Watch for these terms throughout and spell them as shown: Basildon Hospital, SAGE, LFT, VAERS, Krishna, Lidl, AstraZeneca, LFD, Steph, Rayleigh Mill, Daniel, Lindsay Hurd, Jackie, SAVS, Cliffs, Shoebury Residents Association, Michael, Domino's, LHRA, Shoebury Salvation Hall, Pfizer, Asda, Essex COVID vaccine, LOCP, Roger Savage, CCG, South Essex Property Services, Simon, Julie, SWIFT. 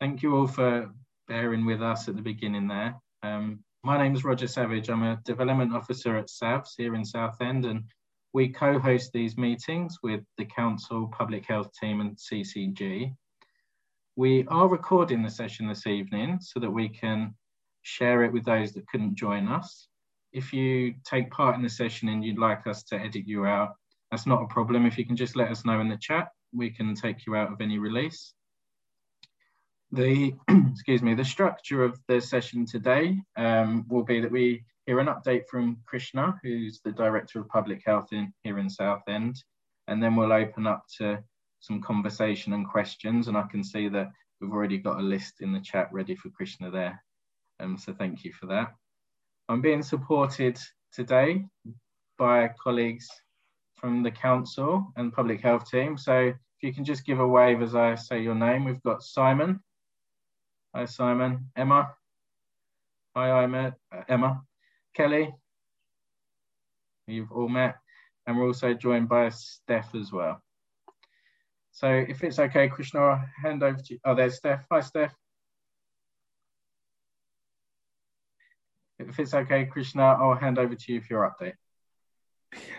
Thank you all for bearing with us at the beginning there. My name is Roger Savage. I'm a development officer at SAVS here in Southend, and we co-host these meetings with the council, public health team and CCG. We are recording the session this evening so that we can share it with those that couldn't join us. If you take part in the session and you'd like us to edit you out, that's not a problem. If you can just let us know in the chat, we can take you out of any release. The excuse me, the structure of the session today will be that we hear an update from Krishna, who's the Director of Public Health here in Southend, and then we'll open up to some conversation and questions. And I can see that we've already got a list in the chat ready for Krishna there. So thank you for that. I'm being supported today by colleagues from the council and public health team. So if you can just give a wave as I say your name. We've got Simon. Hi, Simon. Emma. Hi, Emma. Kelly. You've all met. And we're also joined by Steph as well. So if it's okay, Krishna, I'll hand over to you. Oh, there's Steph. Hi, Steph. If it's okay, Krishna, I'll hand over to you for your update.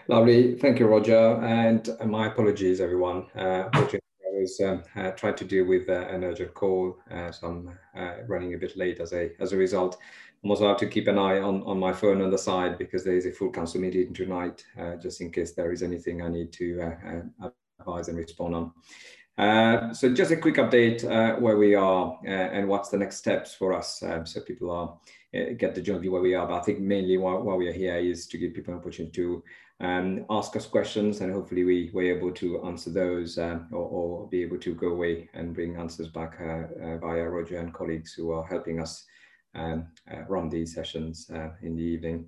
Lovely. Thank you, Roger. And my apologies, everyone. I was trying to deal with an urgent call, so I'm running a bit late as a result. I'm also have to keep an eye on my phone on the side because there is a full council meeting tonight, just in case there is anything I need to advise and respond on. So just a quick update where we are and what's the next steps for us, so people are get the journey where we are. But I think mainly why we are here is to give people an opportunity to ask us questions, and hopefully we're able to answer those or be able to go away and bring answers back via Roger and colleagues who are helping us run these sessions in the evening.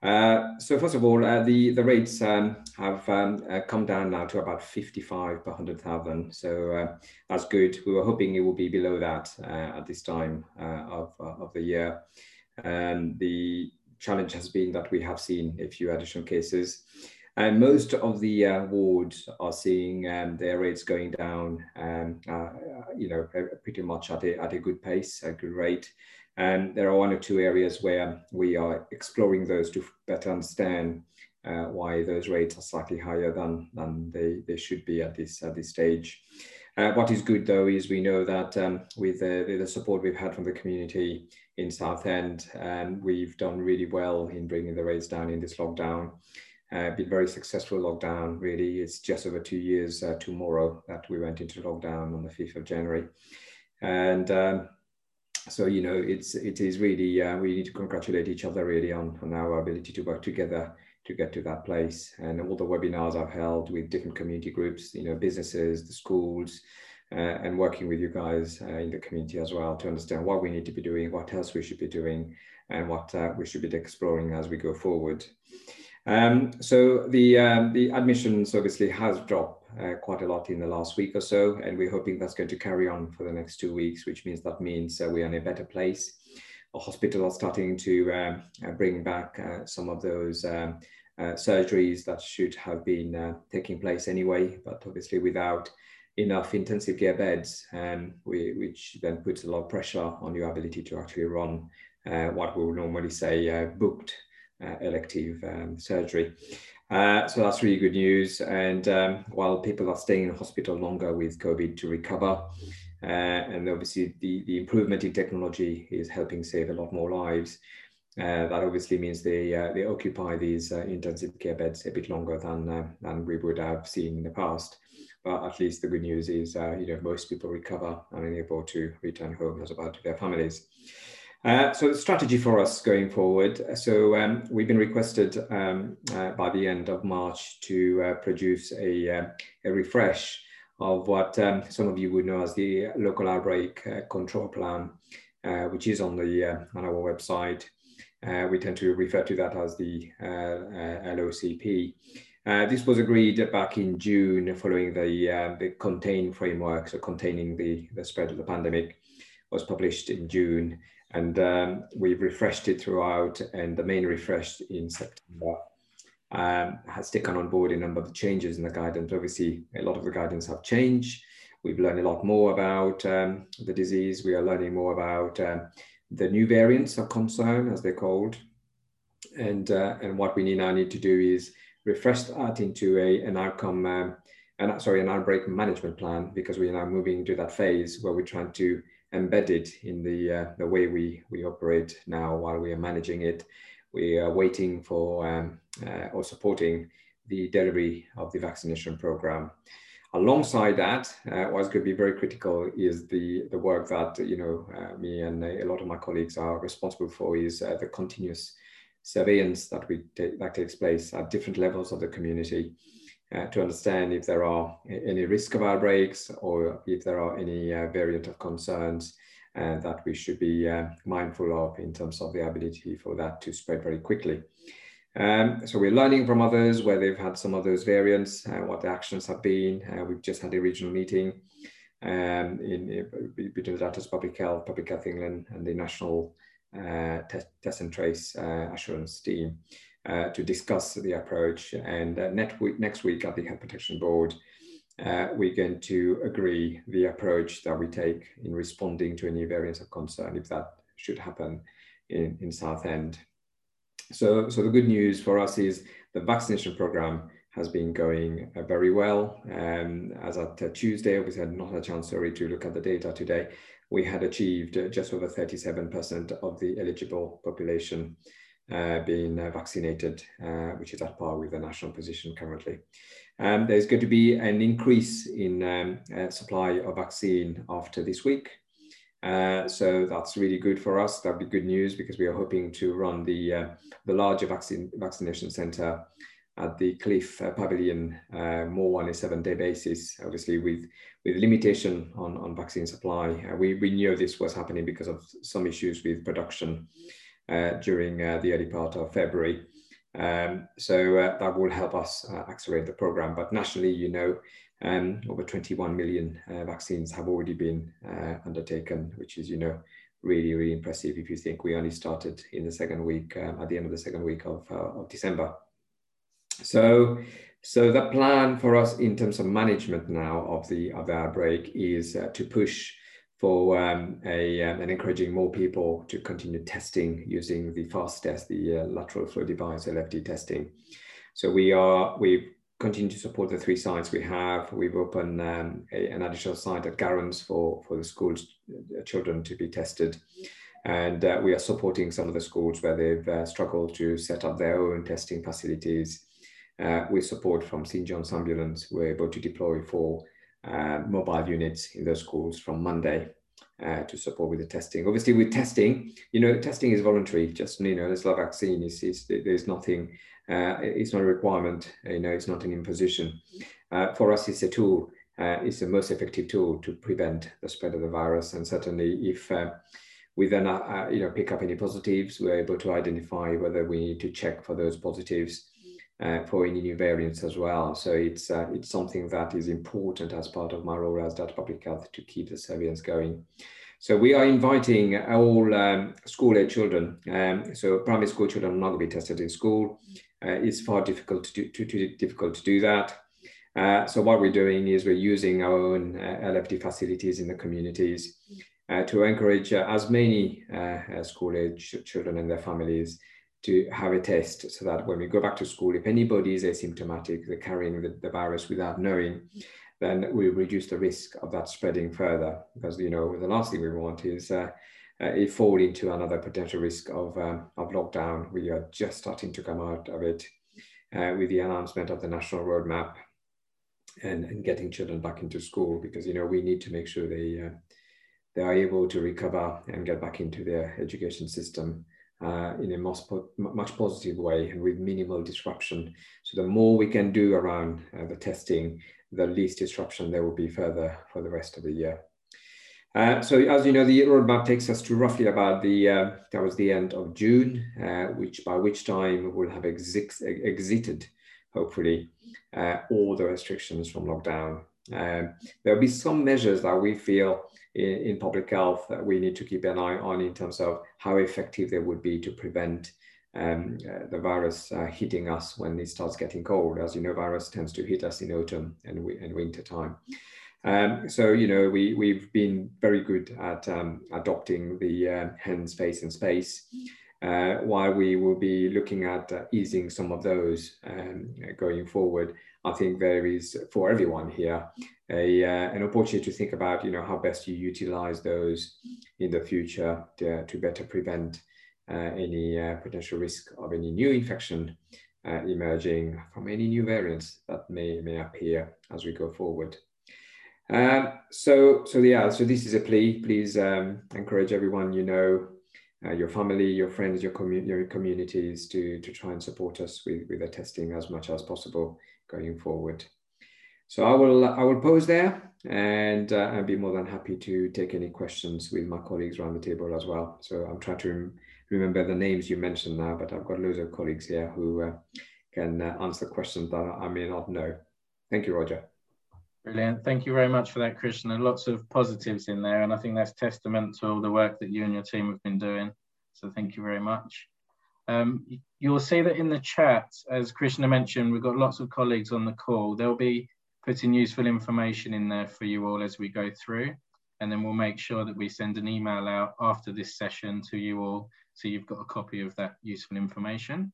So first of all, the rates have come down now to about 55 per 100,000. So that's good. We were hoping it will be below that at this time of the year. The challenge has been that we have seen a few additional cases. And most of the wards are seeing their rates going down, you know, pretty much at a good pace, a good rate. And there are one or two areas where we are exploring those to better understand why those rates are slightly higher than they should be at this stage. What is good though is we know that with the support we've had from the community in Southend, we've done really well in bringing the rates down in this lockdown. Been very successful lockdown really. It's just over 2 years tomorrow that we went into lockdown on the 5th of January. And so, you know, it is really, we need to congratulate each other really on our ability to work together to get to that place. And all the webinars I've held with different community groups, you know, businesses, the schools, and working with you guys in the community as well to understand what we need to be doing, what else we should be doing, and what we should be exploring as we go forward. So the admissions obviously has dropped quite a lot in the last week or so, and we're hoping that's going to carry on for the next 2 weeks, which means we're in a better place. The hospital are starting to bring back some of those surgeries that should have been taking place anyway, but obviously without enough intensive care beds, which then puts a lot of pressure on your ability to actually run what we would normally say booked elective surgery. So that's really good news. And while people are staying in hospital longer with COVID to recover, and obviously the improvement in technology is helping save a lot more lives. That obviously means they occupy these intensive care beds a bit longer than we would have seen in the past. But at least the good news is, you know, most people recover and are able to return home as well to their families. So the strategy for us going forward. So we've been requested by the end of March to produce a refresh of what some of you would know as the local outbreak control plan, which is on the on our website. We tend to refer to that as the LOCP. This was agreed back in June following the contain framework, so containing the spread of the pandemic was published in June. And we've refreshed it throughout, and the main refresh in September has taken on board a number of changes in the guidance. Obviously, a lot of the guidance have changed. We've learned a lot more about the disease. We are learning more about the new variants of concern, as they're called. And what we now need to do is refresh that into an outbreak management plan, because we are now moving into that phase where we're trying to embed it in the way we operate now while we are managing it. We are waiting for or supporting the delivery of the vaccination program. Alongside that, what's going to be very critical is the work that me and a lot of my colleagues are responsible for is the continuous surveillance that takes place at different levels of the community to understand if there are any risk of outbreaks or if there are any variant of concerns that we should be mindful of in terms of the ability for that to spread very quickly. So we're learning from others where they've had some of those variants, what the actions have been. We've just had a regional meeting between the Directors of Public Health England and the National Test and Trace Assurance Team to discuss the approach. And next week at the Health Protection Board, we're going to agree the approach that we take in responding to any variants of concern if that should happen in Southend. So the good news for us is the vaccination program has been going very well. As at Tuesday, we had not a chance to look at the data today. We had achieved just over 37% of the eligible population being vaccinated, which is at par with the national position currently. There's going to be an increase in supply of vaccine after this week. So that's really good for us. That'd be good news, because we are hoping to run the larger vaccination centre at the Cliff Pavilion more on a 7-day basis, obviously with limitation on vaccine supply. We knew this was happening because of some issues with production during the early part of February. So that will help us accelerate the program. But nationally, over 21 million vaccines have already been undertaken, which is, really, really impressive if you think we only started in the second week, at the end of the second week of December. So the plan for us in terms of management now of the outbreak is to push for and encouraging more people to continue testing using the fast test, the lateral flow device, LFD testing. So we've continued to support the three sites we have. We've opened an additional site at Garons for the school's children to be tested. And we are supporting some of the schools where they've struggled to set up their own testing facilities. With support from St. John's Ambulance, we're able to deploy 4 mobile units in those schools from Monday to support with the testing. Obviously, with testing, testing is voluntary. Just, it's like vaccine. There's nothing. It's not a requirement. It's not an imposition. For us, it's a tool. It's the most effective tool to prevent the spread of the virus. And certainly, if we then pick up any positives, we're able to identify whether we need to check for those positives. For any new variants as well. So it's something that is important as part of my role as Director of Public Health to keep the surveillance going. So we are inviting all school-age children. So primary school children are not going to be tested in school. It's far difficult to do that. So what we're doing is we're using our own LFD facilities in the communities to encourage as many school-age children and their families to have a test, so that when we go back to school, if anybody is asymptomatic, they're carrying the virus without knowing, then we reduce the risk of that spreading further. Because the last thing we want is it fall into another potential risk of lockdown. We are just starting to come out of it with the announcement of the national roadmap and getting children back into school, because we need to make sure they are able to recover and get back into their education system in a much positive way and with minimal disruption. So the more we can do around the testing, the least disruption there will be further for the rest of the year. So as you know, the roadmap takes us to roughly about that was the end of June, by which time we'll have exited, hopefully, all the restrictions from lockdown. There'll be some measures that we feel in public health that we need to keep an eye on in terms of how effective they would be to prevent the virus hitting us when it starts getting cold. As virus tends to hit us in autumn and winter time. So, you know, we've been very good at adopting the hands, face and space, while we will be looking at easing some of those going forward. I think there is for everyone here an opportunity to think about, you know, how best you utilize those in the future to better prevent any potential risk of any new infection emerging from any new variants that may appear as we go forward. So this is a plea. Please encourage everyone you know, your family, your friends, your communities to try and support us with the testing as much as possible going forward. So I will pause there, and I'll be more than happy to take any questions with my colleagues around the table as well. So I'm trying to remember the names you mentioned now, but I've got loads of colleagues here who can answer questions that I may not know. Thank you, Roger. Brilliant. Thank you very much for that, Krishna. Lots of positives in there, and I think that's testament to all the work that you and your team have been doing. So thank you very much. You'll see that in the chat, as Krishna mentioned, we've got lots of colleagues on the call. They'll be putting useful information in there for you all as we go through, and then we'll make sure that we send an email out after this session to you all, so you've got a copy of that useful information.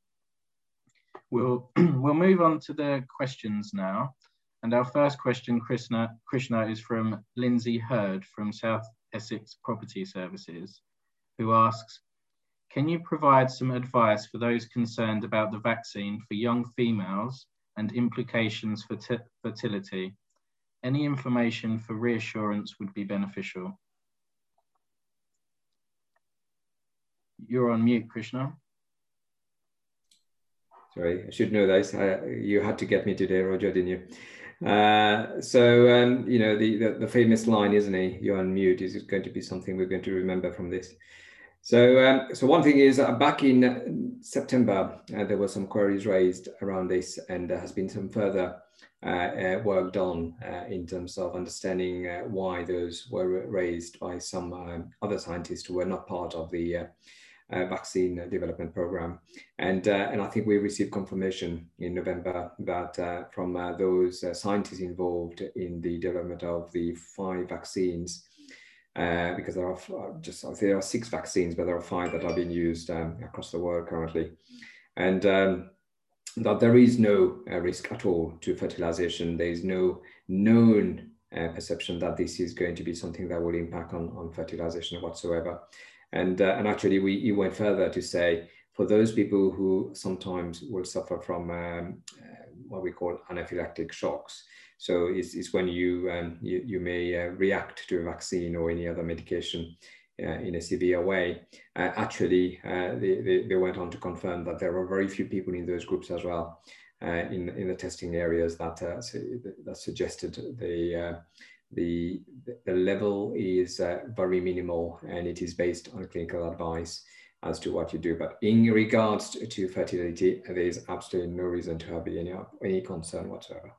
We'll move on to the questions now. And our first question, Krishna, is from Lindsay Hurd from South Essex Property Services, who asks, can you provide some advice for those concerned about the vaccine for young females and implications for fertility? Any information for reassurance would be beneficial. You're on mute, Krishna. Sorry, I should know this. You had to get me today, Roger, didn't you? You know, the famous line, isn't it? You're on mute. Is it going to be something we're going to remember from this? So one thing is, back in September, there were some queries raised around this, and there has been some further work done in terms of understanding why those were raised by some other scientists who were not part of the vaccine development program, and I think we received confirmation in November that from those scientists involved in the development of the 5 vaccines, because there are 6 vaccines, but there are 5 that are being used across the world currently, and that there is no risk at all to fertilization. There is no known perception that this is going to be something that will impact on fertilization whatsoever. And actually, we went further to say, for those people who sometimes will suffer from what we call anaphylactic shocks. So it's when you may react to a vaccine or any other medication in a severe way. They went on to confirm that there were very few people in those groups as well, in the testing areas that suggested the level is very minimal, and it is based on clinical advice as to what you do. But in regards to fertility, there is absolutely no reason to have any concern whatsoever.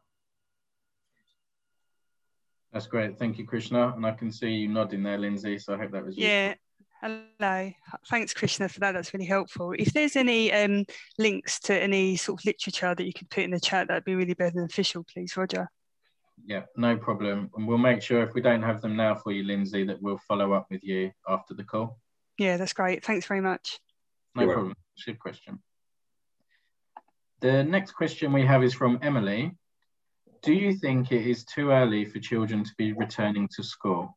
That's great. Thank you, Krishna. And I can see you nodding there, Lindsay, so I hope that was useful. Yeah. Hello. Thanks, Krishna, for that. That's really helpful. If there's any links to any sort of literature that you could put in the chat, that'd be really beneficial, please, Roger. Yeah, no problem. And we'll make sure, if we don't have them now for you, Lindsay, that we'll follow up with you after the call. Yeah, that's great. Thanks very much. No problem. Good question. The next question we have is from Emily. Do you think it is too early for children to be returning to school?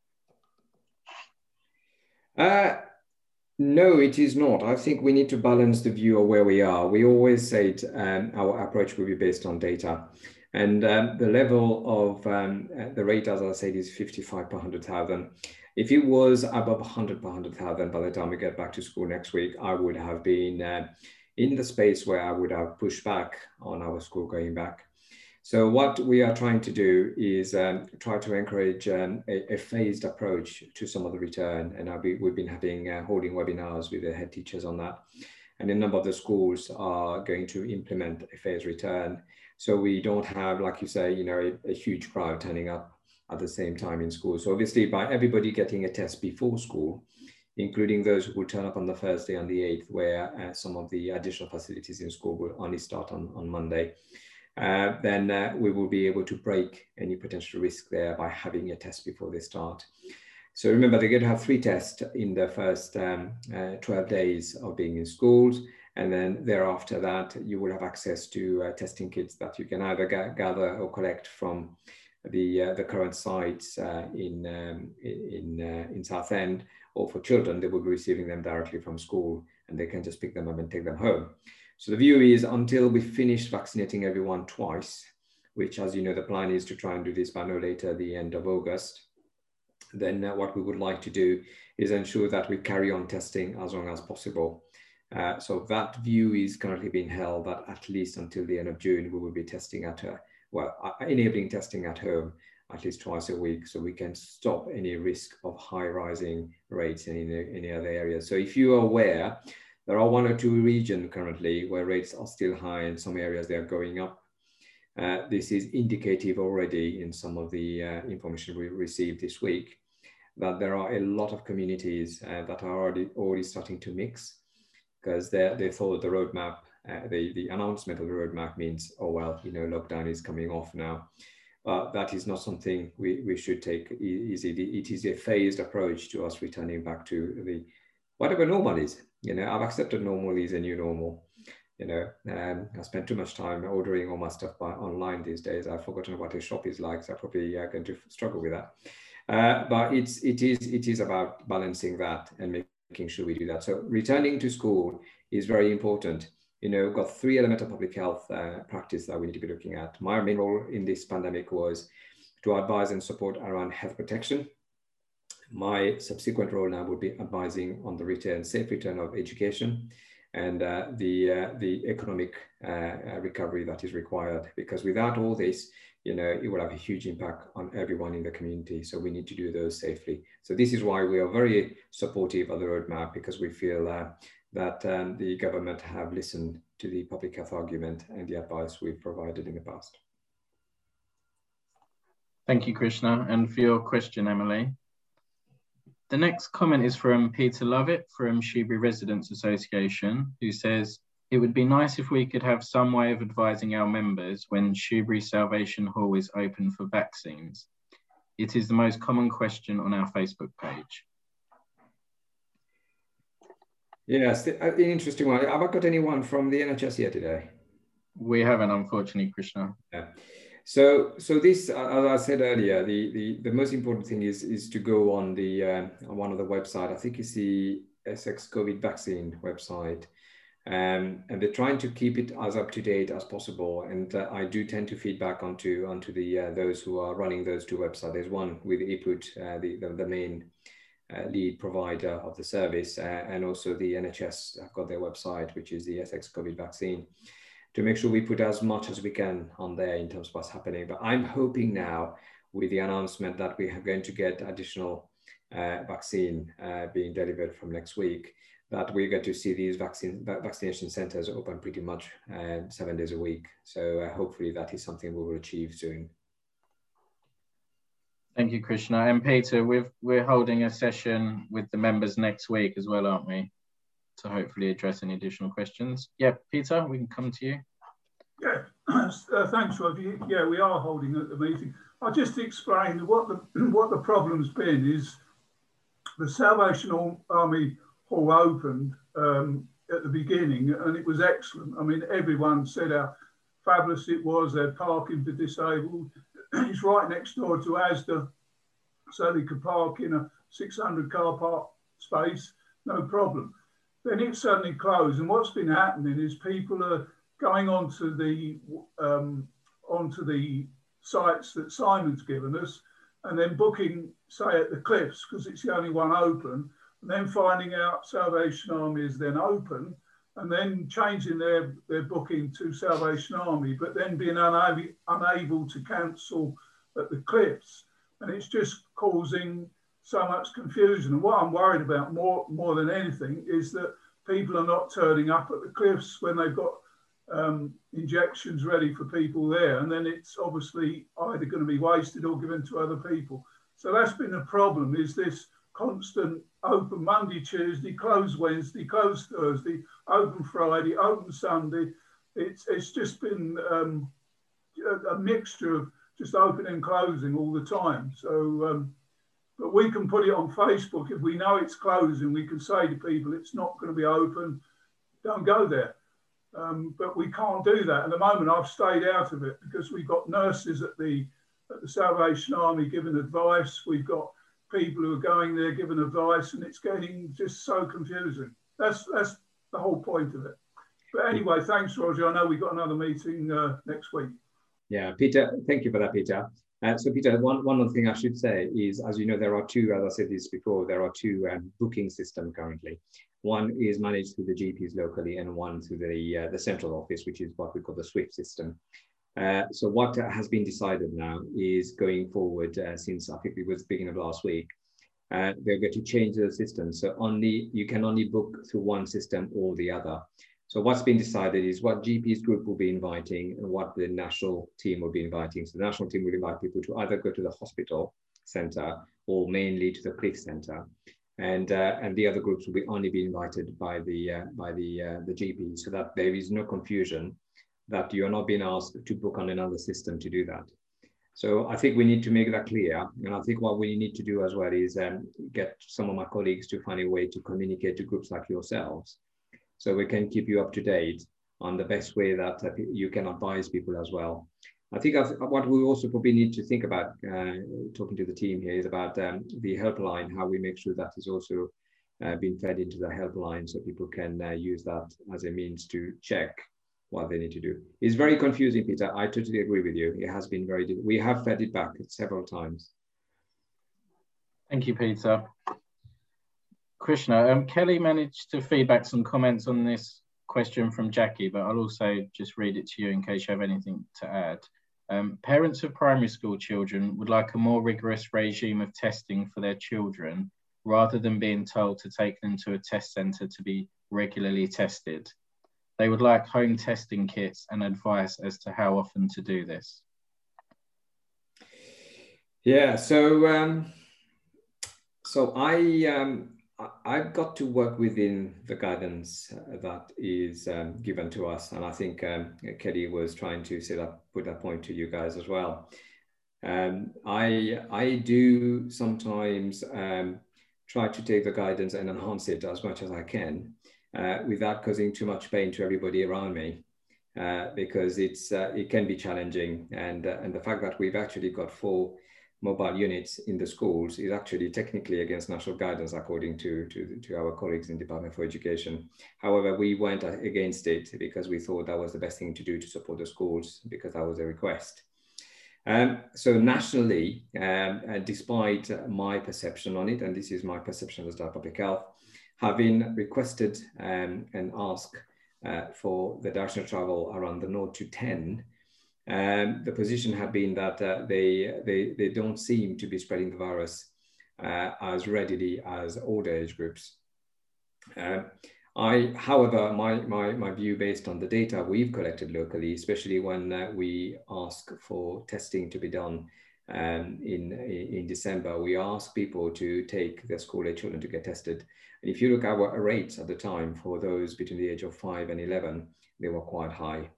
No, it is not. I think we need to balance the view of where we are. We always said our approach will be based on data. And the level of the rate, as I said, is 55 per 100,000. If it was above 100 per 100,000 by the time we get back to school next week, I would have been in the space where I would have pushed back on our school going back. So what we are trying to do is try to encourage a phased approach to some of the return. And we've been holding webinars with the head teachers on that. And a number of the schools are going to implement a phased return, so we don't have, like you say, you know, a huge crowd turning up at the same time in school. So obviously, by everybody getting a test before school, including those who will turn up on the Thursday and the 8th, where some of the additional facilities in school will only start on Monday. then we will be able to break any potential risk there by having a test before they start. So remember, they're going to have 3 tests in the first 12 days of being in schools. And then thereafter that, you will have access to testing kits that you can either gather or collect from the current sites in Southend, or for children, they will be receiving them directly from school and they can just pick them up and take them home. So the view is until we finish vaccinating everyone twice, which, as you know, the plan is to try and do this by no later the end of August, then what we would like to do is ensure that we carry on testing as long as possible. So that view is currently being held that at least until the end of June, we will be testing at her, enabling testing at home at least twice a week, so we can stop any risk of high rising rates in any other area. So if you are aware, there are 1 or 2 regions currently where rates are still high, and some areas they are going up. This is indicative already in some of the information we received this week, that there are a lot of communities that are already starting to mix, because they follow the roadmap. The announcement of the roadmap means, oh, well, you know, lockdown is coming off now. But that is not something we should take easy. It is a phased approach to us returning back to the whatever normal is. You know, I've accepted normal is a new normal. You know, I spend too much time ordering all my stuff online these days. I've forgotten what a shop is like, so I'm probably going to struggle with that. But it is about balancing that and making sure we do that. So returning to school is very important. You know, we've got 3 elements of public health practice that we need to be looking at. My main role in this pandemic was to advise and support around health protection. My subsequent role now would be advising on the return, safe return of education, and the economic recovery that is required. Because without all this, you know, it will have a huge impact on everyone in the community. So we need to do those safely. So this is why we are very supportive of the roadmap, because we feel that the government have listened to the public health argument and the advice we've provided in the past. Thank you, Krishna, and for your question, Emily. The next comment is from Peter Lovett from Shoebury Residents Association, who says, it would be nice if we could have some way of advising our members when Shoebury Salvation Hall is open for vaccines. It is the most common question on our Facebook page. Yes, an interesting one. Have I got anyone from the NHS here today? We haven't, unfortunately, Krishna. Yeah. So this, as I said earlier, the most important thing is to go on the one of the website. I think it's the Essex COVID vaccine website, and they're trying to keep it as up to date as possible. And I do tend to feedback onto the those who are running those 2 websites. There's one with EPUT, the main lead provider of the service, and also the NHS have got their website, which is the Essex COVID vaccine, to make sure we put as much as we can on there in terms of what's happening. But I'm hoping now with the announcement that we are going to get additional vaccine being delivered from next week, that we're going to see these vaccination centers open pretty much 7 days a week. So hopefully that is something we will achieve soon. Thank you, Krishna. And Peter, we're holding a session with the members next week as well, aren't we? To hopefully address any additional questions. Yeah, Peter, we can come to you. Yeah, thanks, Roger. Yeah, we are holding at the meeting. I'll just explain what the problem's been is the Salvation Army Hall opened at the beginning, and it was excellent. I mean, everyone said how fabulous it was. Their parking for disabled. It's right next door to Asda, so they could park in a 600 car park space, no problem. Then it suddenly closed, and what's been happening is people are going onto the sites that Simon's given us, and then booking, say, at the Cliffs because it's the only one open, and then finding out Salvation Army is then open, and then changing their booking to Salvation Army, but then being unable to cancel at the Cliffs, and it's just causing so much confusion. And what I'm worried about more than anything is that people are not turning up at the Cliffs when they've got injections ready for people there. And then it's obviously either going to be wasted or given to other people. So that's been a problem, is this constant open Monday, Tuesday, close Wednesday, close Thursday, open Friday, open Sunday. It's just been a mixture of just opening and closing all the time. So, but we can put it on Facebook. If we know it's closing, we can say to people, it's not going to be open, don't go there. But we can't do that. At the moment, I've stayed out of it because we've got nurses at the Salvation Army giving advice. We've got people who are going there giving advice, and it's getting just so confusing. That's the whole point of it. But anyway, thanks, Roger. I know we've got another meeting next week. Yeah, Peter, thank you for that, Peter. So, Peter, one other thing I should say is, as you know, there are two, as I said this before, there are two booking systems currently. One is managed through the GPs locally, and one through the central office, which is what we call the SWIFT system. So what has been decided now is going forward, since I think it was the beginning of last week, they're going to change the system. So only you can only book through one system or the other. So what's been decided is what GPs group will be inviting and what the national team will be inviting. So the national team will invite people to either go to the hospital centre or mainly to the Cliffs centre. And the other groups will be only be invited by the GP, so that there is no confusion that you're not being asked to book on another system to do that. So I think we need to make that clear. And I think what we need to do as well is get some of my colleagues to find a way to communicate to groups like yourselves, so we can keep you up to date on the best way that you can advise people as well. I think what we also probably need to think about talking to the team here is about the helpline, how we make sure that is also being fed into the helpline so people can use that as a means to check what they need to do. It's very confusing, Peter. I totally agree with you. It has been very difficult. We have fed it back several times. Thank you, Peter. Krishna, Kelly managed to feedback some comments on this question from Jackie, but I'll also just read it to you in case you have anything to add. Parents of primary school children would like a more rigorous regime of testing for their children rather than being told to take them to a test centre to be regularly tested. They would like home testing kits and advice as to how often to do this. Yeah, so I've got to work within the guidance that is given to us. And I think Kelly was trying to put that point to you guys as well. I do sometimes try to take the guidance and enhance it as much as I can without causing too much pain to everybody around me, because it can be challenging. And the fact that we've actually got four mobile units in the schools is actually technically against national guidance, according to our colleagues in Department for Education. However, we went against it because we thought that was the best thing to do to support the schools, because that was a request. So nationally, despite my perception on it, and this is my perception as Director of Public Health, having requested and asked for the direction of travel around the 0 to 10, the position had been that they don't seem to be spreading the virus as readily as older age groups. However, my view based on the data we've collected locally, especially when we ask for testing to be done in December, we ask people to take their school-age children to get tested. And if you look at our rates at the time for those between the age of 5 and 11, they were quite high.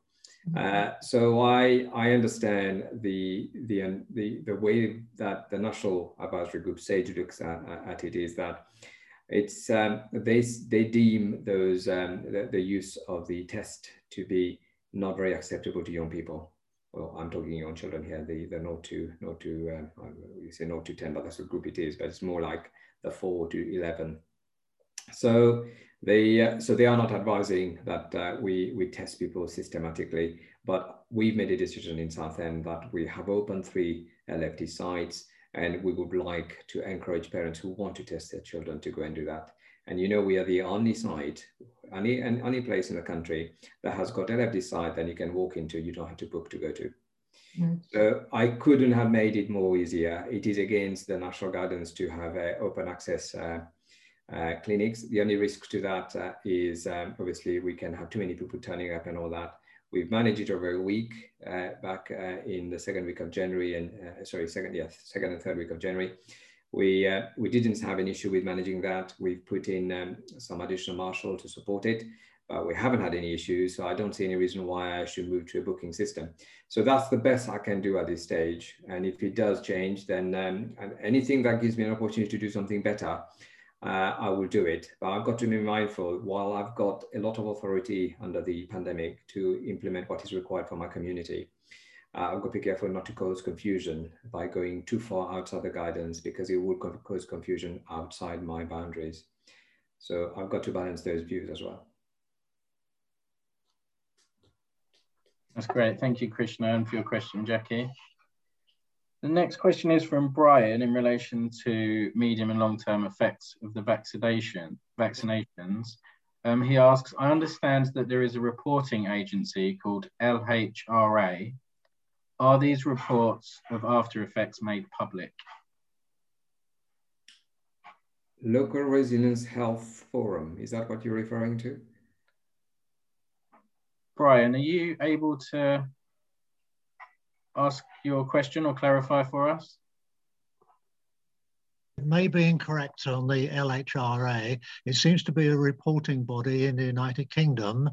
So I understand the way that the National Advisory Group SAGE looks at it is that it's they deem those the use of the test to be not very acceptable to young people. Well, I'm talking young children here. The 0 to 10, but that's the group it is. But it's more like the 4 to 11. So. So they are not advising that we test people systematically, but we've made a decision in Southend that we have opened 3 LFT sites, and we would like to encourage parents who want to test their children to go and do that. And you know, we are the only site, only place in the country that has got LFT site that you can walk into, you don't have to book to go to. Mm-hmm. So I couldn't have made it more easier. It is against the national guidance to have open access clinics. The only risk to that is obviously we can have too many people turning up and all that. We've managed it over a week back in the second week of January, and second and third week of January. We didn't have an issue with managing that. We've put in some additional marshal to support it, We haven't had any issues, so I don't see any reason why I should move to a booking system. So that's the best I can do at this stage. And if it does change, then anything that gives me an opportunity to do something better, I will do it. But I've got to be mindful, while I've got a lot of authority under the pandemic to implement what is required for my community, I've got to be careful not to cause confusion by going too far outside the guidance, because it would cause confusion outside my boundaries. So I've got to balance those views as well. That's great. Thank you, Krishna, and for your question, Jackie. The next question is from Brian in relation to medium and long-term effects of the vaccinations. He asks, I understand that there is a reporting agency called LHRA. Are these reports of after effects made public? Local Resilience Health Forum, is that what you're referring to? Brian, are you able to ask your question or clarify for us? It may be incorrect on the LHRA. It seems to be a reporting body in the United Kingdom,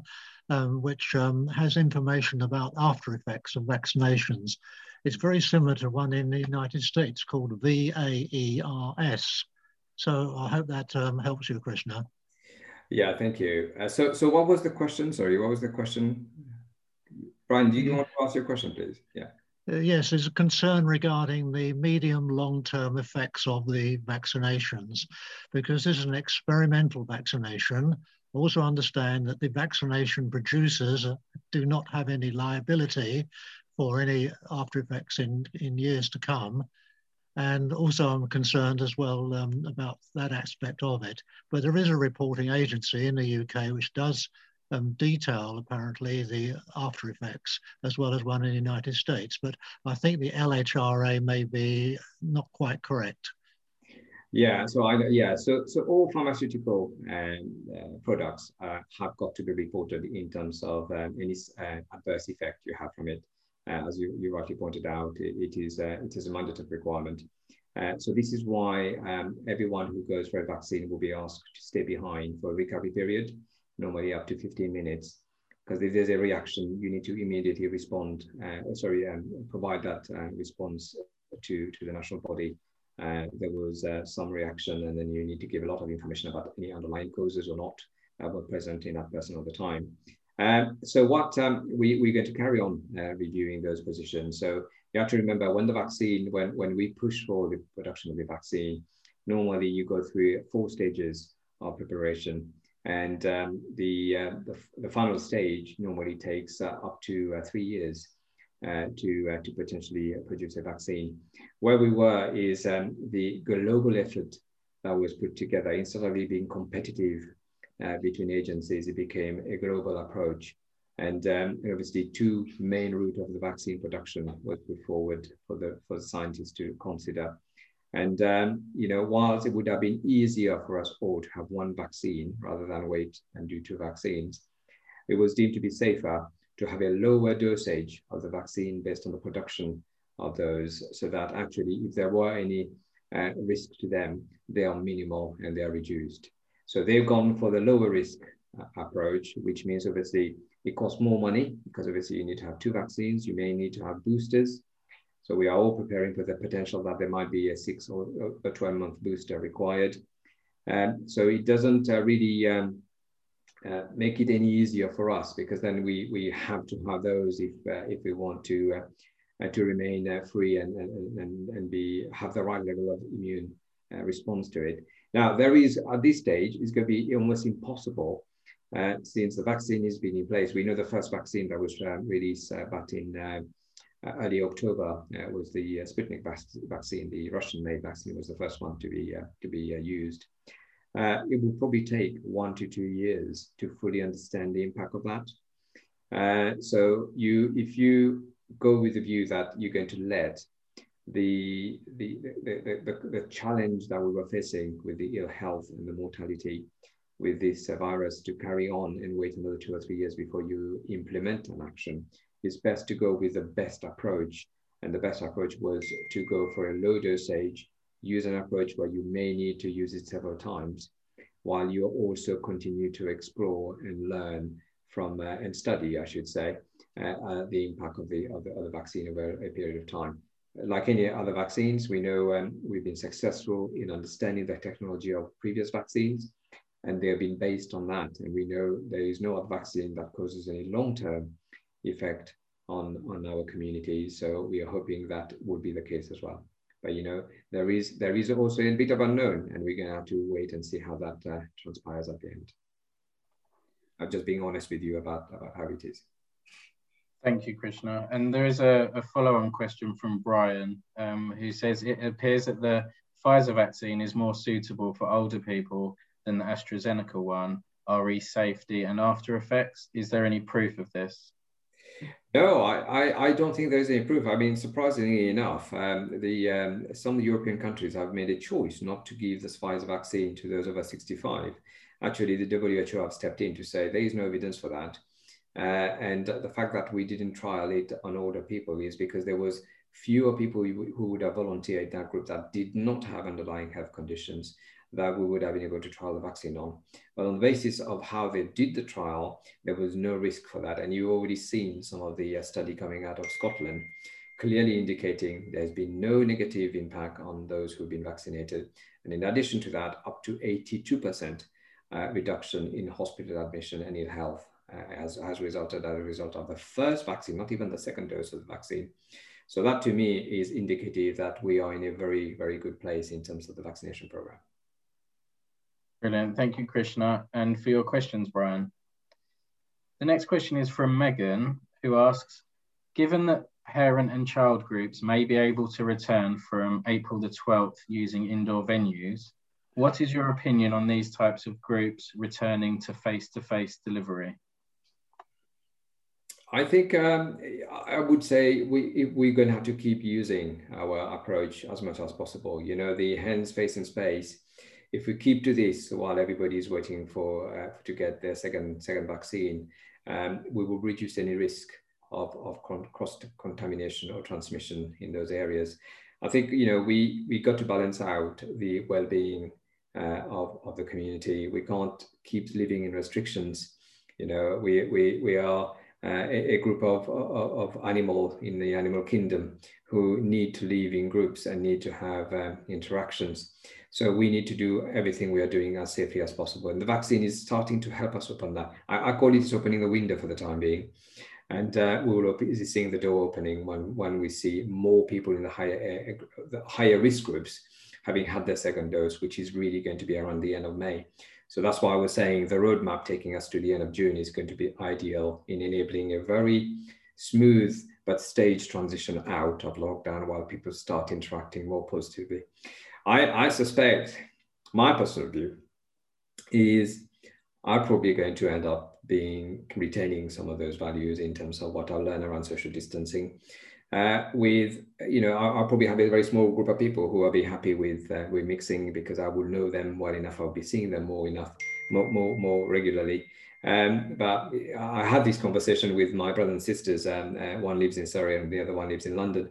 which has information about after effects of vaccinations. It's very similar to one in the United States called VAERS. So I hope that helps you, Krishna. Yeah, thank you. So what was the question? Sorry, what was the question? Brian, do you want to ask your question, please? Yeah. Yes, there's a concern regarding the medium long-term effects of the vaccinations, because this is an experimental vaccination. Also understand that the vaccination producers do not have any liability for any after effects in years to come. And also I'm concerned as well about that aspect of it. But there is a reporting agency in the UK which does detail apparently the after effects, as well as one in the United States. But I think the LHRA may be not quite correct. Yeah, so so all pharmaceutical products have got to be reported in terms of any adverse effect you have from it. As you rightly pointed out, it is a mandatory requirement. So this is why everyone who goes for a vaccine will be asked to stay behind for a recovery period, normally up to 15 minutes, because if there's a reaction, you need to immediately respond, provide that response to the national body. There was some reaction, and then you need to give a lot of information about any underlying causes or not were present in that person all the time. So what we're going to carry on reviewing those positions. So you have to remember when the vaccine, when we push for the production of the vaccine, normally you go through 4 stages of preparation, and the final stage normally takes up to 3 years to potentially produce a vaccine. Where we were is the global effort that was put together, instead of being competitive between agencies, it became a global approach. And obviously 2 main routes of the vaccine production was put forward for the scientists to consider. And, whilst it would have been easier for us all to have 1 vaccine rather than wait and do 2 vaccines, it was deemed to be safer to have a lower dosage of the vaccine based on the production of those, so that actually if there were any risk to them, they are minimal and they are reduced. So they've gone for the lower risk approach, which means obviously it costs more money, because obviously you need to have 2 vaccines, you may need to have boosters. So we are all preparing for the potential that there might be a 6 or a 12-month booster required. So it doesn't really make it any easier for us, because then we have to have those if we want to remain free and have the right level of immune response to it. Now, there is, at this stage, it's going to be almost impossible since the vaccine has been in place. We know the first vaccine that was released back in early October was the Sputnik vaccine. The Russian-made vaccine was the first one to be used. It will probably take 1 to 2 years to fully understand the impact of that. So if you go with the view that you're going to let the challenge that we were facing with the ill health and the mortality with this virus to carry on and wait another 2 or 3 years before you implement an action, it's best to go with the best approach. And the best approach was to go for a low dosage, use an approach where you may need to use it several times, while you also continue to explore and learn from and study, I should say, the impact of the vaccine over a period of time. Like any other vaccines, we know we've been successful in understanding the technology of previous vaccines, and they have been based on that. And we know there is no other vaccine that causes any long-term effect on our community. So we are hoping that would be the case as well. But you know, there is also a bit of unknown, and we're going to have to wait and see how that transpires at the end. I'm just being honest with you about how it is. Thank you, Krishna. And there is a follow-on question from Brian, who says, it appears that the Pfizer vaccine is more suitable for older people than the AstraZeneca one, re safety and after effects. Is there any proof of this? No, I don't think there's any proof. I mean, surprisingly enough, some European countries have made a choice not to give this Pfizer vaccine to those over 65. Actually, the WHO have stepped in to say there is no evidence for that. And the fact that we didn't trial it on older people is because there was fewer people who would have volunteered in that group that did not have underlying health conditions that we would have been able to trial the vaccine on. But on the basis of how they did the trial, there was no risk for that. And you've already seen some of the study coming out of Scotland, clearly indicating there's been no negative impact on those who've been vaccinated. And in addition to that, up to 82% reduction in hospital admission and in health has resulted as a result of the first vaccine, not even the second dose of the vaccine. So that to me is indicative that we are in a very, very good place in terms of the vaccination program. Brilliant, thank you, Krishna, and for your questions, Brian. The next question is from Megan, who asks, given that parent and child groups may be able to return from April the 12th using indoor venues, what is your opinion on these types of groups returning to face-to-face delivery? I think I would say we're going to have to keep using our approach as much as possible. You know, the hands, face, and space. If we keep to this while everybody is waiting to get their second vaccine, we will reduce any risk of cross-contamination or transmission in those areas. I think, you know, we got to balance out the well-being of the community. We can't keep living in restrictions. You know, we are a group of animal in the animal kingdom who need to live in groups and need to have interactions. So we need to do everything we are doing as safely as possible. And the vaccine is starting to help us open that. I call it opening the window for the time being. And we will be seeing the door opening when we see more people in the higher risk groups having had their second dose, which is really going to be around the end of May. So that's why we're saying the roadmap taking us to the end of June is going to be ideal in enabling a very smooth but staged transition out of lockdown while people start interacting more positively. I suspect, my personal view is I'm probably going to end up retaining some of those values in terms of what I'll learn around social distancing. You know, I'll probably have a very small group of people who I'll be happy with mixing because I will know them well enough. I'll be seeing them more regularly. But I had this conversation with my brothers and sisters, and one lives in Surrey and the other one lives in London.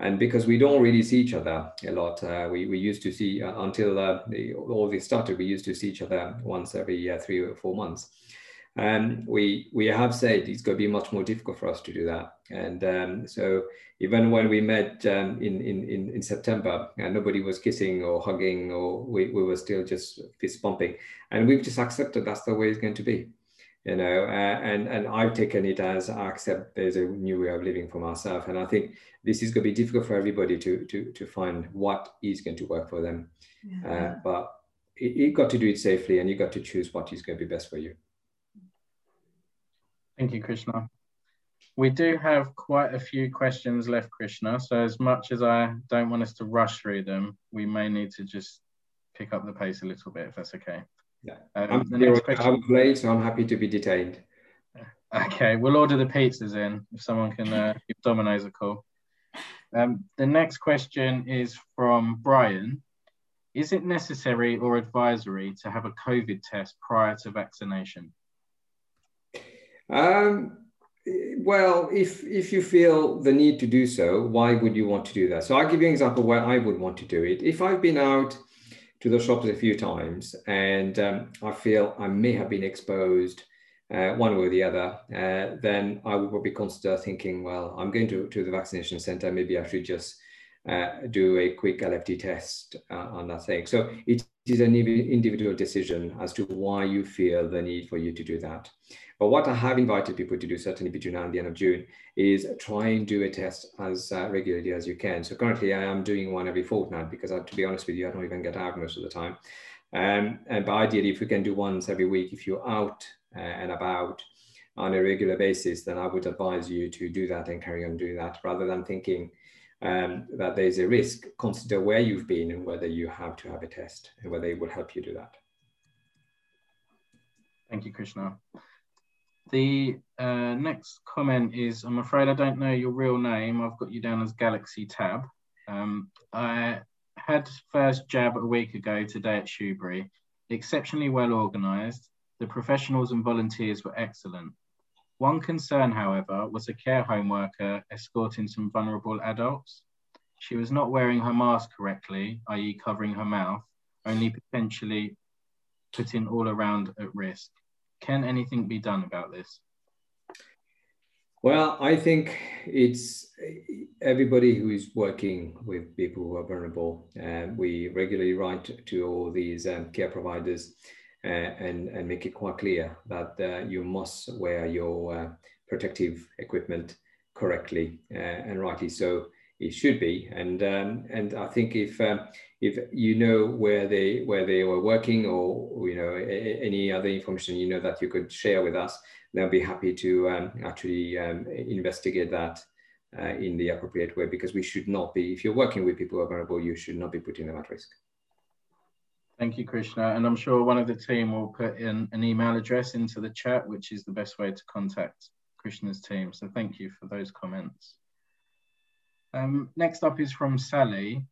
And because we don't really see each other a lot, we used to see, until all this started, we used to see each other once every 3 or 4 months. We have said it's going to be much more difficult for us to do that. And so even when we met in September, nobody was kissing or hugging, or we were still just fist bumping. And we've just accepted that's the way it's going to be. You know, and I've taken it as I accept there's a new way of living for myself. And I think this is going to be difficult for everybody to find what is going to work for them. Yeah. But you've got to do it safely, and you've got to choose what is going to be best for you. Thank you, Krishna. We do have quite a few questions left, Krishna. So as much as I don't want us to rush through them, we may need to just pick up the pace a little bit, if that's okay. Yeah, I'm late, so I'm happy to be detained. Okay, we'll order the pizzas in if someone can give Domino's a call. The next question is from Brian. Is it necessary or advisory to have a COVID test prior to vaccination? Well, if you feel the need to do so, why would you want to do that? So I'll give you an example where I would want to do it. If I've been out to those shops a few times, and I feel I may have been exposed one way or the other, then I would probably consider thinking, well, I'm going to the vaccination centre, maybe I should just do a quick LFT test on that thing. So it is an individual decision as to why you feel the need for you to do that. But what I have invited people to do, certainly between now and the end of June, is try and do a test as regularly as you can. So currently I am doing one every fortnight, because to be honest with you, I don't even get out most of the time. But ideally, if we can do once every week, if you're out and about on a regular basis, then I would advise you to do that and carry on doing that, rather than thinking that there's a risk. Consider where you've been and whether you have to have a test and whether it will help you do that. Thank you, Krishna. The next comment is, I'm afraid I don't know your real name. I've got you down as Galaxy Tab. I had first jab a week ago today at Shoebury. Exceptionally well organised. The professionals and volunteers were excellent. One concern, however, was a care home worker escorting some vulnerable adults. She was not wearing her mask correctly, i.e. covering her mouth, only potentially putting all around at risk. Can anything be done about this? Well, I think it's everybody who is working with people who are vulnerable. We regularly write to all these care providers and make it quite clear that you must wear your protective equipment correctly, and rightly so it should be. And I think if you know where they were working, or you know any other information you know that you could share with us, they'll be happy to actually investigate that in the appropriate way, because we should not be, if you're working with people who are vulnerable, you should not be putting them at risk. Thank you, Krishna. And I'm sure one of the team will put in an email address into the chat, which is the best way to contact Krishna's team. So thank you for those comments. Next up is from Sally.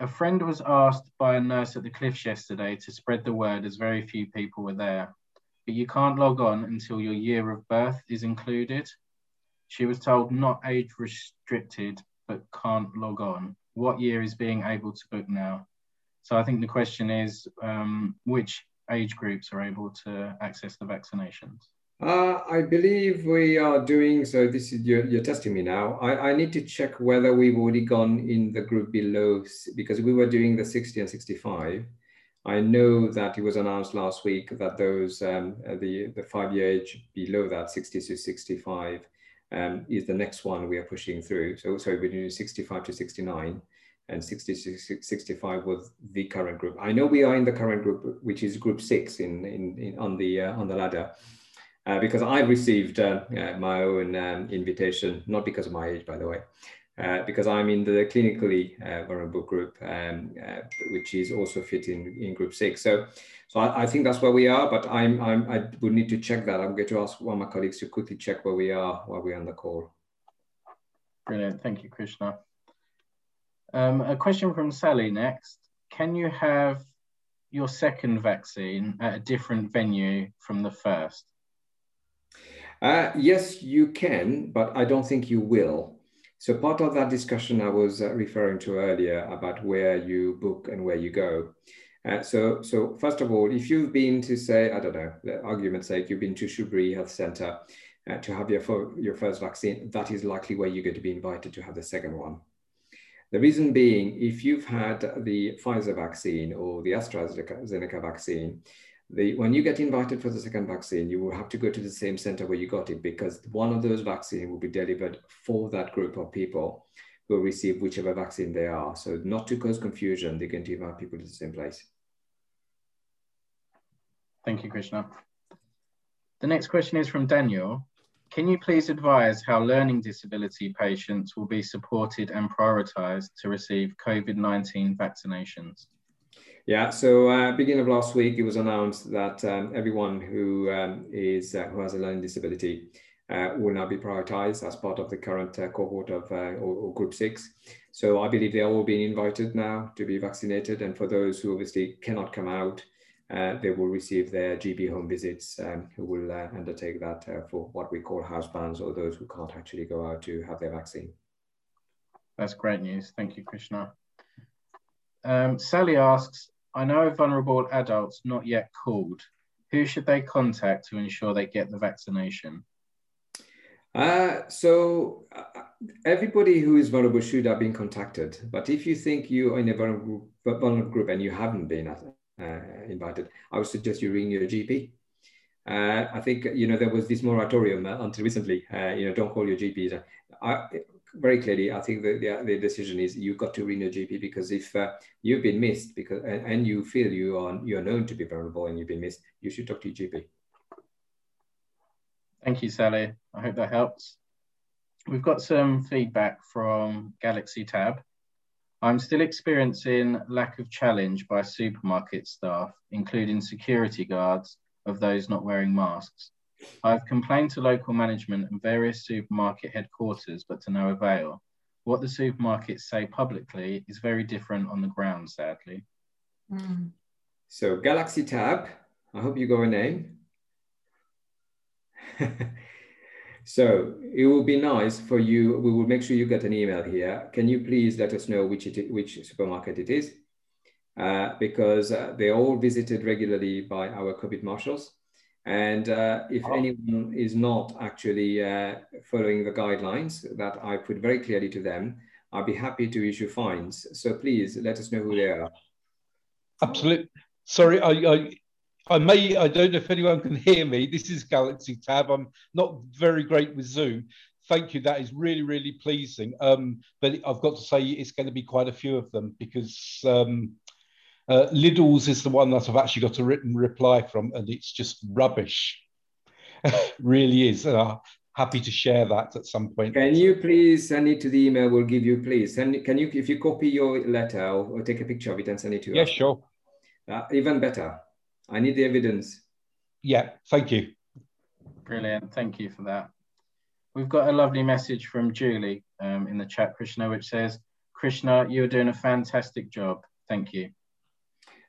A friend was asked by a nurse at the Cliffs yesterday to spread the word as very few people were there, but you can't log on until your year of birth is included. She was told not age restricted, but can't log on. What year is being able to book now? So I think the question is, which age groups are able to access the vaccinations? I believe we are doing, so this is, you're testing me now. I need to check whether we've already gone in the group below, because we were doing the 60 and 65. I know that it was announced last week that those, the 5-year age below that, 60 to 65, is the next one we are pushing through. So sorry, we're doing 65 to 69. And 60 to 65 was the current group. I know we are in the current group, which is group 6 on the ladder, because I received my own invitation, not because of my age, by the way, because I'm in the clinically vulnerable group, which is also fit in group 6. So I think that's where we are, but I would need to check that. I'm going to ask one of my colleagues to quickly check where we are while we're on the call. Brilliant, thank you, Krishna. A question from Sally next. Can you have your second vaccine at a different venue from the first? Yes, you can, but I don't think you will. So part of that discussion I was referring to earlier about where you book and where you go. So first of all, if you've been to, say, I don't know, for argument's sake, you've been to Shoebury Health Centre to have your first vaccine, that is likely where you're going to be invited to have the second one. The reason being, if you've had the Pfizer vaccine or the AstraZeneca vaccine, when you get invited for the second vaccine, you will have to go to the same center where you got it, because one of those vaccines will be delivered for that group of people who receive whichever vaccine they are. So not to cause confusion, they're going to invite people to the same place. Thank you, Krishna. The next question is from Daniel. Can you please advise how learning disability patients will be supported and prioritised to receive COVID-19 vaccinations? Yeah, so beginning of last week, it was announced that everyone who has a learning disability will now be prioritised as part of the current cohort of or group 6. So I believe they're all being invited now to be vaccinated, and for those who obviously cannot come out, they will receive their GB home visits, who will undertake that for what we call house bans, or those who can't actually go out to have their vaccine. That's great news. Thank you, Krishna. Sally asks, I know of vulnerable adults not yet called. Who should they contact to ensure they get the vaccination? So everybody who is vulnerable should have been contacted. But if you think you are in a vulnerable group and you haven't been invited, I would suggest you ring your GP. I think, you know, there was this moratorium until recently, you know, don't call your GPs. Very clearly, I think the decision is you've got to ring your GP, because if you've been missed because and you feel you're known to be vulnerable and you've been missed, you should talk to your GP. Thank you, Sally. I hope that helps. We've got some feedback from Galaxy Tab. I'm still experiencing lack of challenge by supermarket staff, including security guards, of those not wearing masks. I've complained to local management and various supermarket headquarters, but to no avail. What the supermarkets say publicly is very different on the ground, sadly. Mm. So Galaxy Tab, I hope you got a name. So it would be nice for you, we will make sure you get an email here. Can you please let us know which supermarket it is? Because they're all visited regularly by our COVID marshals. And if anyone is not actually following the guidelines that I put very clearly to them, I'll be happy to issue fines. So please let us know who they are. Absolutely. Sorry, I don't know if anyone can hear me. This is Galaxy Tab. I'm not very great with Zoom. Thank you. That is really, really pleasing. But I've got to say it's going to be quite a few of them, because Lidl's is the one that I've actually got a written reply from, and it's just rubbish. Really is. And I'm happy to share that at some point. Can you please send it to the email we'll give you, please? Can you, if you copy your letter or take a picture of it and send it to us? Yeah, sure. Even better. I need the evidence. Yeah, thank you. Brilliant. Thank you for that. We've got a lovely message from Julie in the chat, Krishna, which says, Krishna, you're doing a fantastic job. Thank you.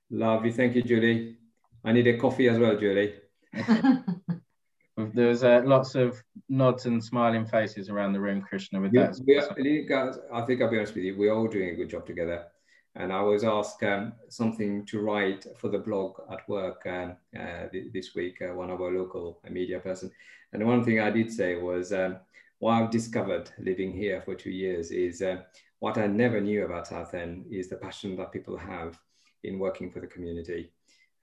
Lovely, thank you, Julie. I need a coffee as well, Julie. There's lots of nods and smiling faces around the room, Krishna, with that. I think I'll be honest with you, we're all doing a good job together. And I was asked something to write for the blog at work this week, one of our local media person. And one thing I did say was, what I've discovered living here for 2 years is what I never knew about Southend is the passion that people have in working for the community.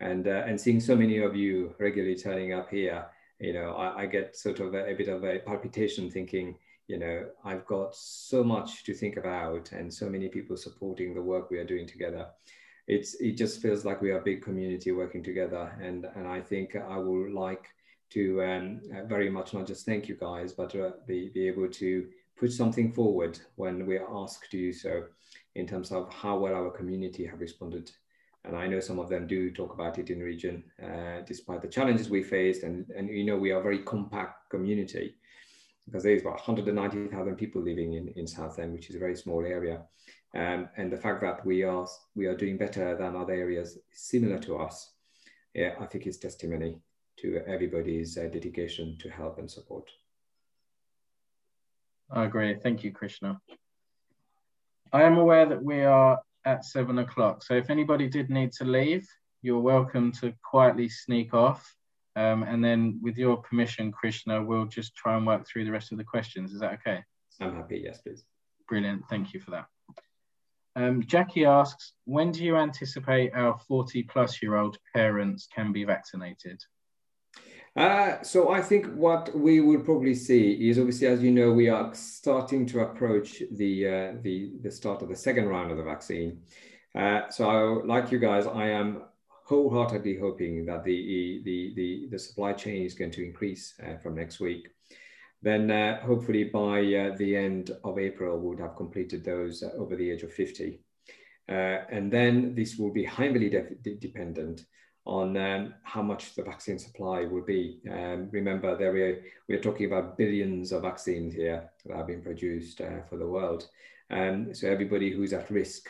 And seeing so many of you regularly turning up here, you know, I get sort of a bit of a palpitation thinking, you know, I've got so much to think about and so many people supporting the work we are doing together. It just feels like we are a big community working together. And I think I would like to very much not just thank you guys, but be able to put something forward when we are asked to do so in terms of how well our community have responded. And I know some of them do talk about it in the region, despite the challenges we faced. And you know, we are a very compact community, because there's about 190,000 people living in Southend, which is a very small area. And the fact that we are doing better than other areas similar to us, yeah, I think is testimony to everybody's dedication to help and support. I agree. Thank you, Krishna. I am aware that we are at 7 o'clock. So if anybody did need to leave, you're welcome to quietly sneak off. And then with your permission, Krishna, we'll just try and work through the rest of the questions. Is that okay? I'm happy, yes, please. Brilliant, thank you for that. Jackie asks, when do you anticipate our 40-plus-year-old parents can be vaccinated? So I think what we will probably see is, obviously, as you know, we are starting to approach the start of the second round of the vaccine. So like you guys, I am wholeheartedly hoping that the supply chain is going to increase from next week. Then hopefully by the end of April, we would have completed those over the age of 50. And then this will be highly dependent on how much the vaccine supply will be. Remember, we're talking about billions of vaccines here that have been produced for the world. So everybody who's at risk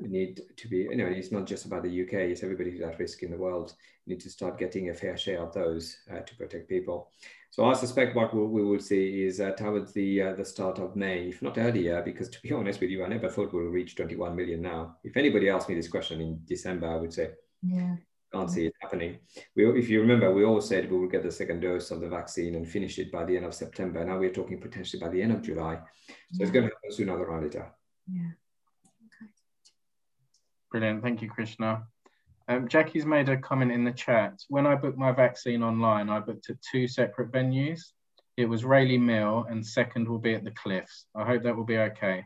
need to be, you know, it's not just about the UK, it's everybody who's at risk in the world. You need to start getting a fair share of those to protect people. So I suspect what we will see is towards the start of May, if not earlier, because to be honest with you, I never thought we'll reach 21 million now. If anybody asked me this question in December, I would say, yeah, can't see it happening. We, if you remember, we all said we would get the second dose of the vaccine and finish it by the end of September. Now we're talking potentially by the end of July. So yeah, it's going to happen sooner or later. Yeah. Okay. Brilliant. Thank you, Krishna. Jackie's made a comment in the chat. When I booked my vaccine online, I booked at 2 separate venues. It was Rayleigh Mill and second will be at the Cliffs. I hope that will be okay.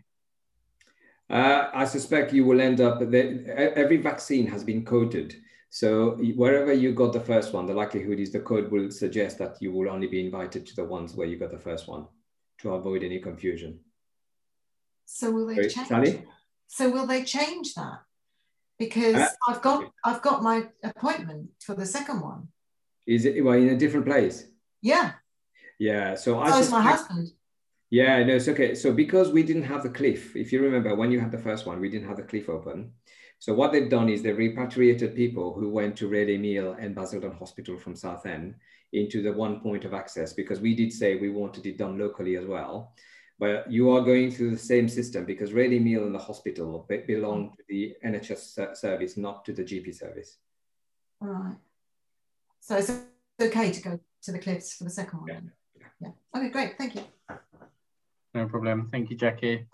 I suspect you will end up, every vaccine has been coded. So wherever you got the first one, the likelihood is the code will suggest that you will only be invited to the ones where you got the first one to avoid any confusion. So will they change? Sally? So will they change that? Because I've got my appointment for the second one. Is it well in a different place? Yeah. Yeah. So I was my husband. Yeah, no, it's okay. So because we didn't have the Cliff, if you remember when you had the first one, we didn't have the Cliff open. So what they've done is they repatriated people who went to Rayleigh Mill and Basildon Hospital from Southend into the one point of access, because we did say we wanted it done locally as well. But you are going through the same system because Rayleigh Mill and the hospital belong to the NHS service, not to the GP service. All right. So it's okay to go to the Cliffs for the second one? Yeah. Yeah. Okay, great. Thank you. No problem. Thank you, Jackie.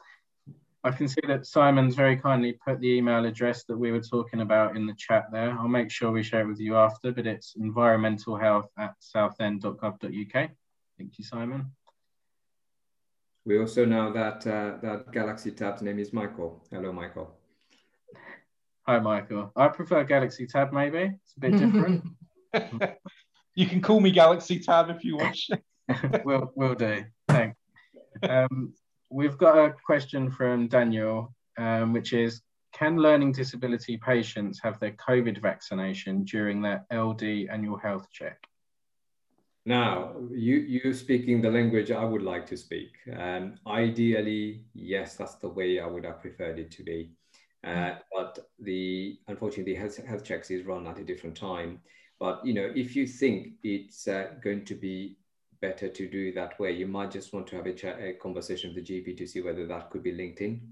I can see that Simon's very kindly put the email address that we were talking about in the chat there. I'll make sure we share it with you after, but it's environmentalhealth@southend.gov.uk. Thank you, Simon. We also know that that Galaxy Tab's name is Michael. Hello, Michael. Hi, Michael. I prefer Galaxy Tab, maybe. It's a bit different. You can call me Galaxy Tab if you wish. Will do. Thanks. We've got a question from Daniel, which is, can learning disability patients have their COVID vaccination during their LD annual health check? Now, you speaking the language I would like to speak. Ideally, yes, that's the way I would have preferred it to be. But unfortunately, health checks is run at a different time. But you know, if you think it's going to be better to do that way, you might just want to have a conversation with the GP to see whether that could be linked in.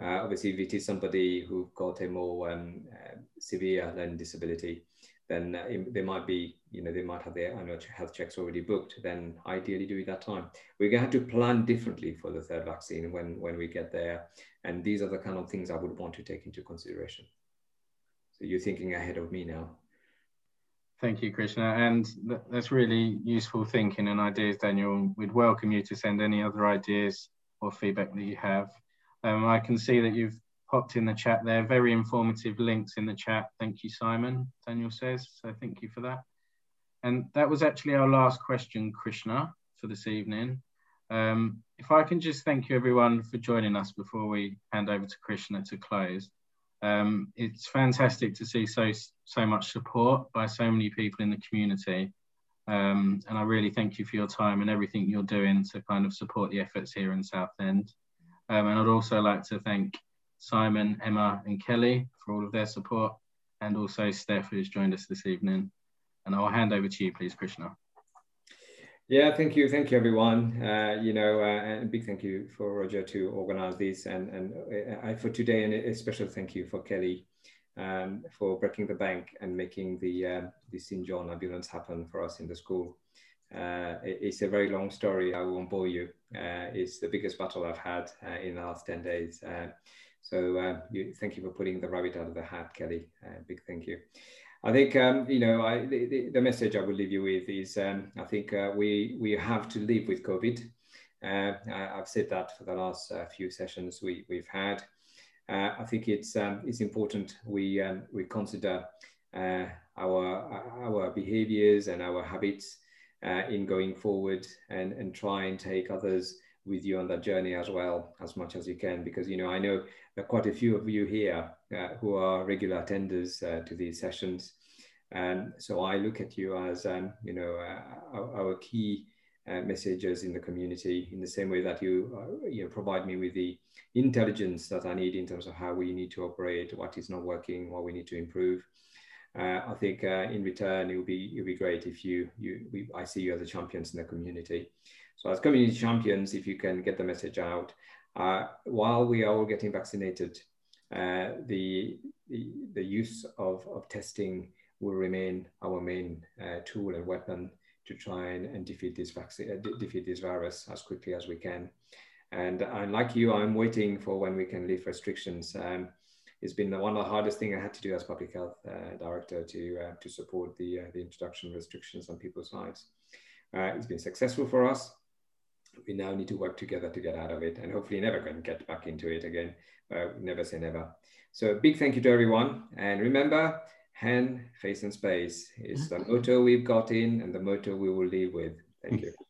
Obviously, if it is somebody who've got a more severe learning disability, then they might be, you know, they might have their annual health checks already booked, then ideally do it that time. We're going to have to plan differently for the third vaccine when we get there. And these are the kind of things I would want to take into consideration. So you're thinking ahead of me now. Thank you, Krishna. And that's really useful thinking and ideas, Daniel. We'd welcome you to send any other ideas or feedback that you have. I can see that you've popped in the chat there. Very informative links in the chat. Thank you, Simon, Daniel says. So thank you for that. And that was actually our last question, Krishna, for this evening. If I can just thank you, everyone, for joining us before we hand over to Krishna to close. It's fantastic to see so much support by so many people in the community. And I really thank you for your time and everything you're doing to kind of support the efforts here in Southend. And I'd also like to thank Simon, Emma and Kelly for all of their support, and also Steph, who's joined us this evening. And I'll hand over to you, please, Krishna. Yeah, thank you. Thank you, everyone. You know, and a big thank you for Roger to organize this, and for today, and a special thank you for Kelly for breaking the bank and making the St. John's Ambulance happen for us in the school. It's a very long story. I won't bore you. It's the biggest battle I've had in the last 10 days. So thank you for putting the rabbit out of the hat, Kelly. Big thank you. I think, you know, the message I would leave you with is, I think we have to live with COVID. I've said that for the last few sessions we've had. I think it's important we consider our behaviors and our habits in going forward, and try and take others with you on that journey as well, as much as you can, because, you know, I know there are quite a few of you here who are regular attenders to these sessions. And so I look at you as, you know, our key messages in the community, in the same way that you, you know, provide me with the intelligence that I need in terms of how we need to operate, what is not working, what we need to improve. I think in return, it'll be great if I see you as a champions in the community. So as community champions, if you can get the message out, while we are all getting vaccinated, the use of testing will remain our main tool and weapon to try and defeat this vaccine, defeat this virus as quickly as we can. And like you, I'm waiting for when we can lift restrictions. It's been one of the hardest things I had to do as public health director to support the introduction of restrictions on people's lives. It's been successful for us. We now need to work together to get out of it, and hopefully never can get back into it again. Never say never. So a big thank you to everyone. And remember, hand, face and space is the motto we've got in and the motto we will leave with. Thank you.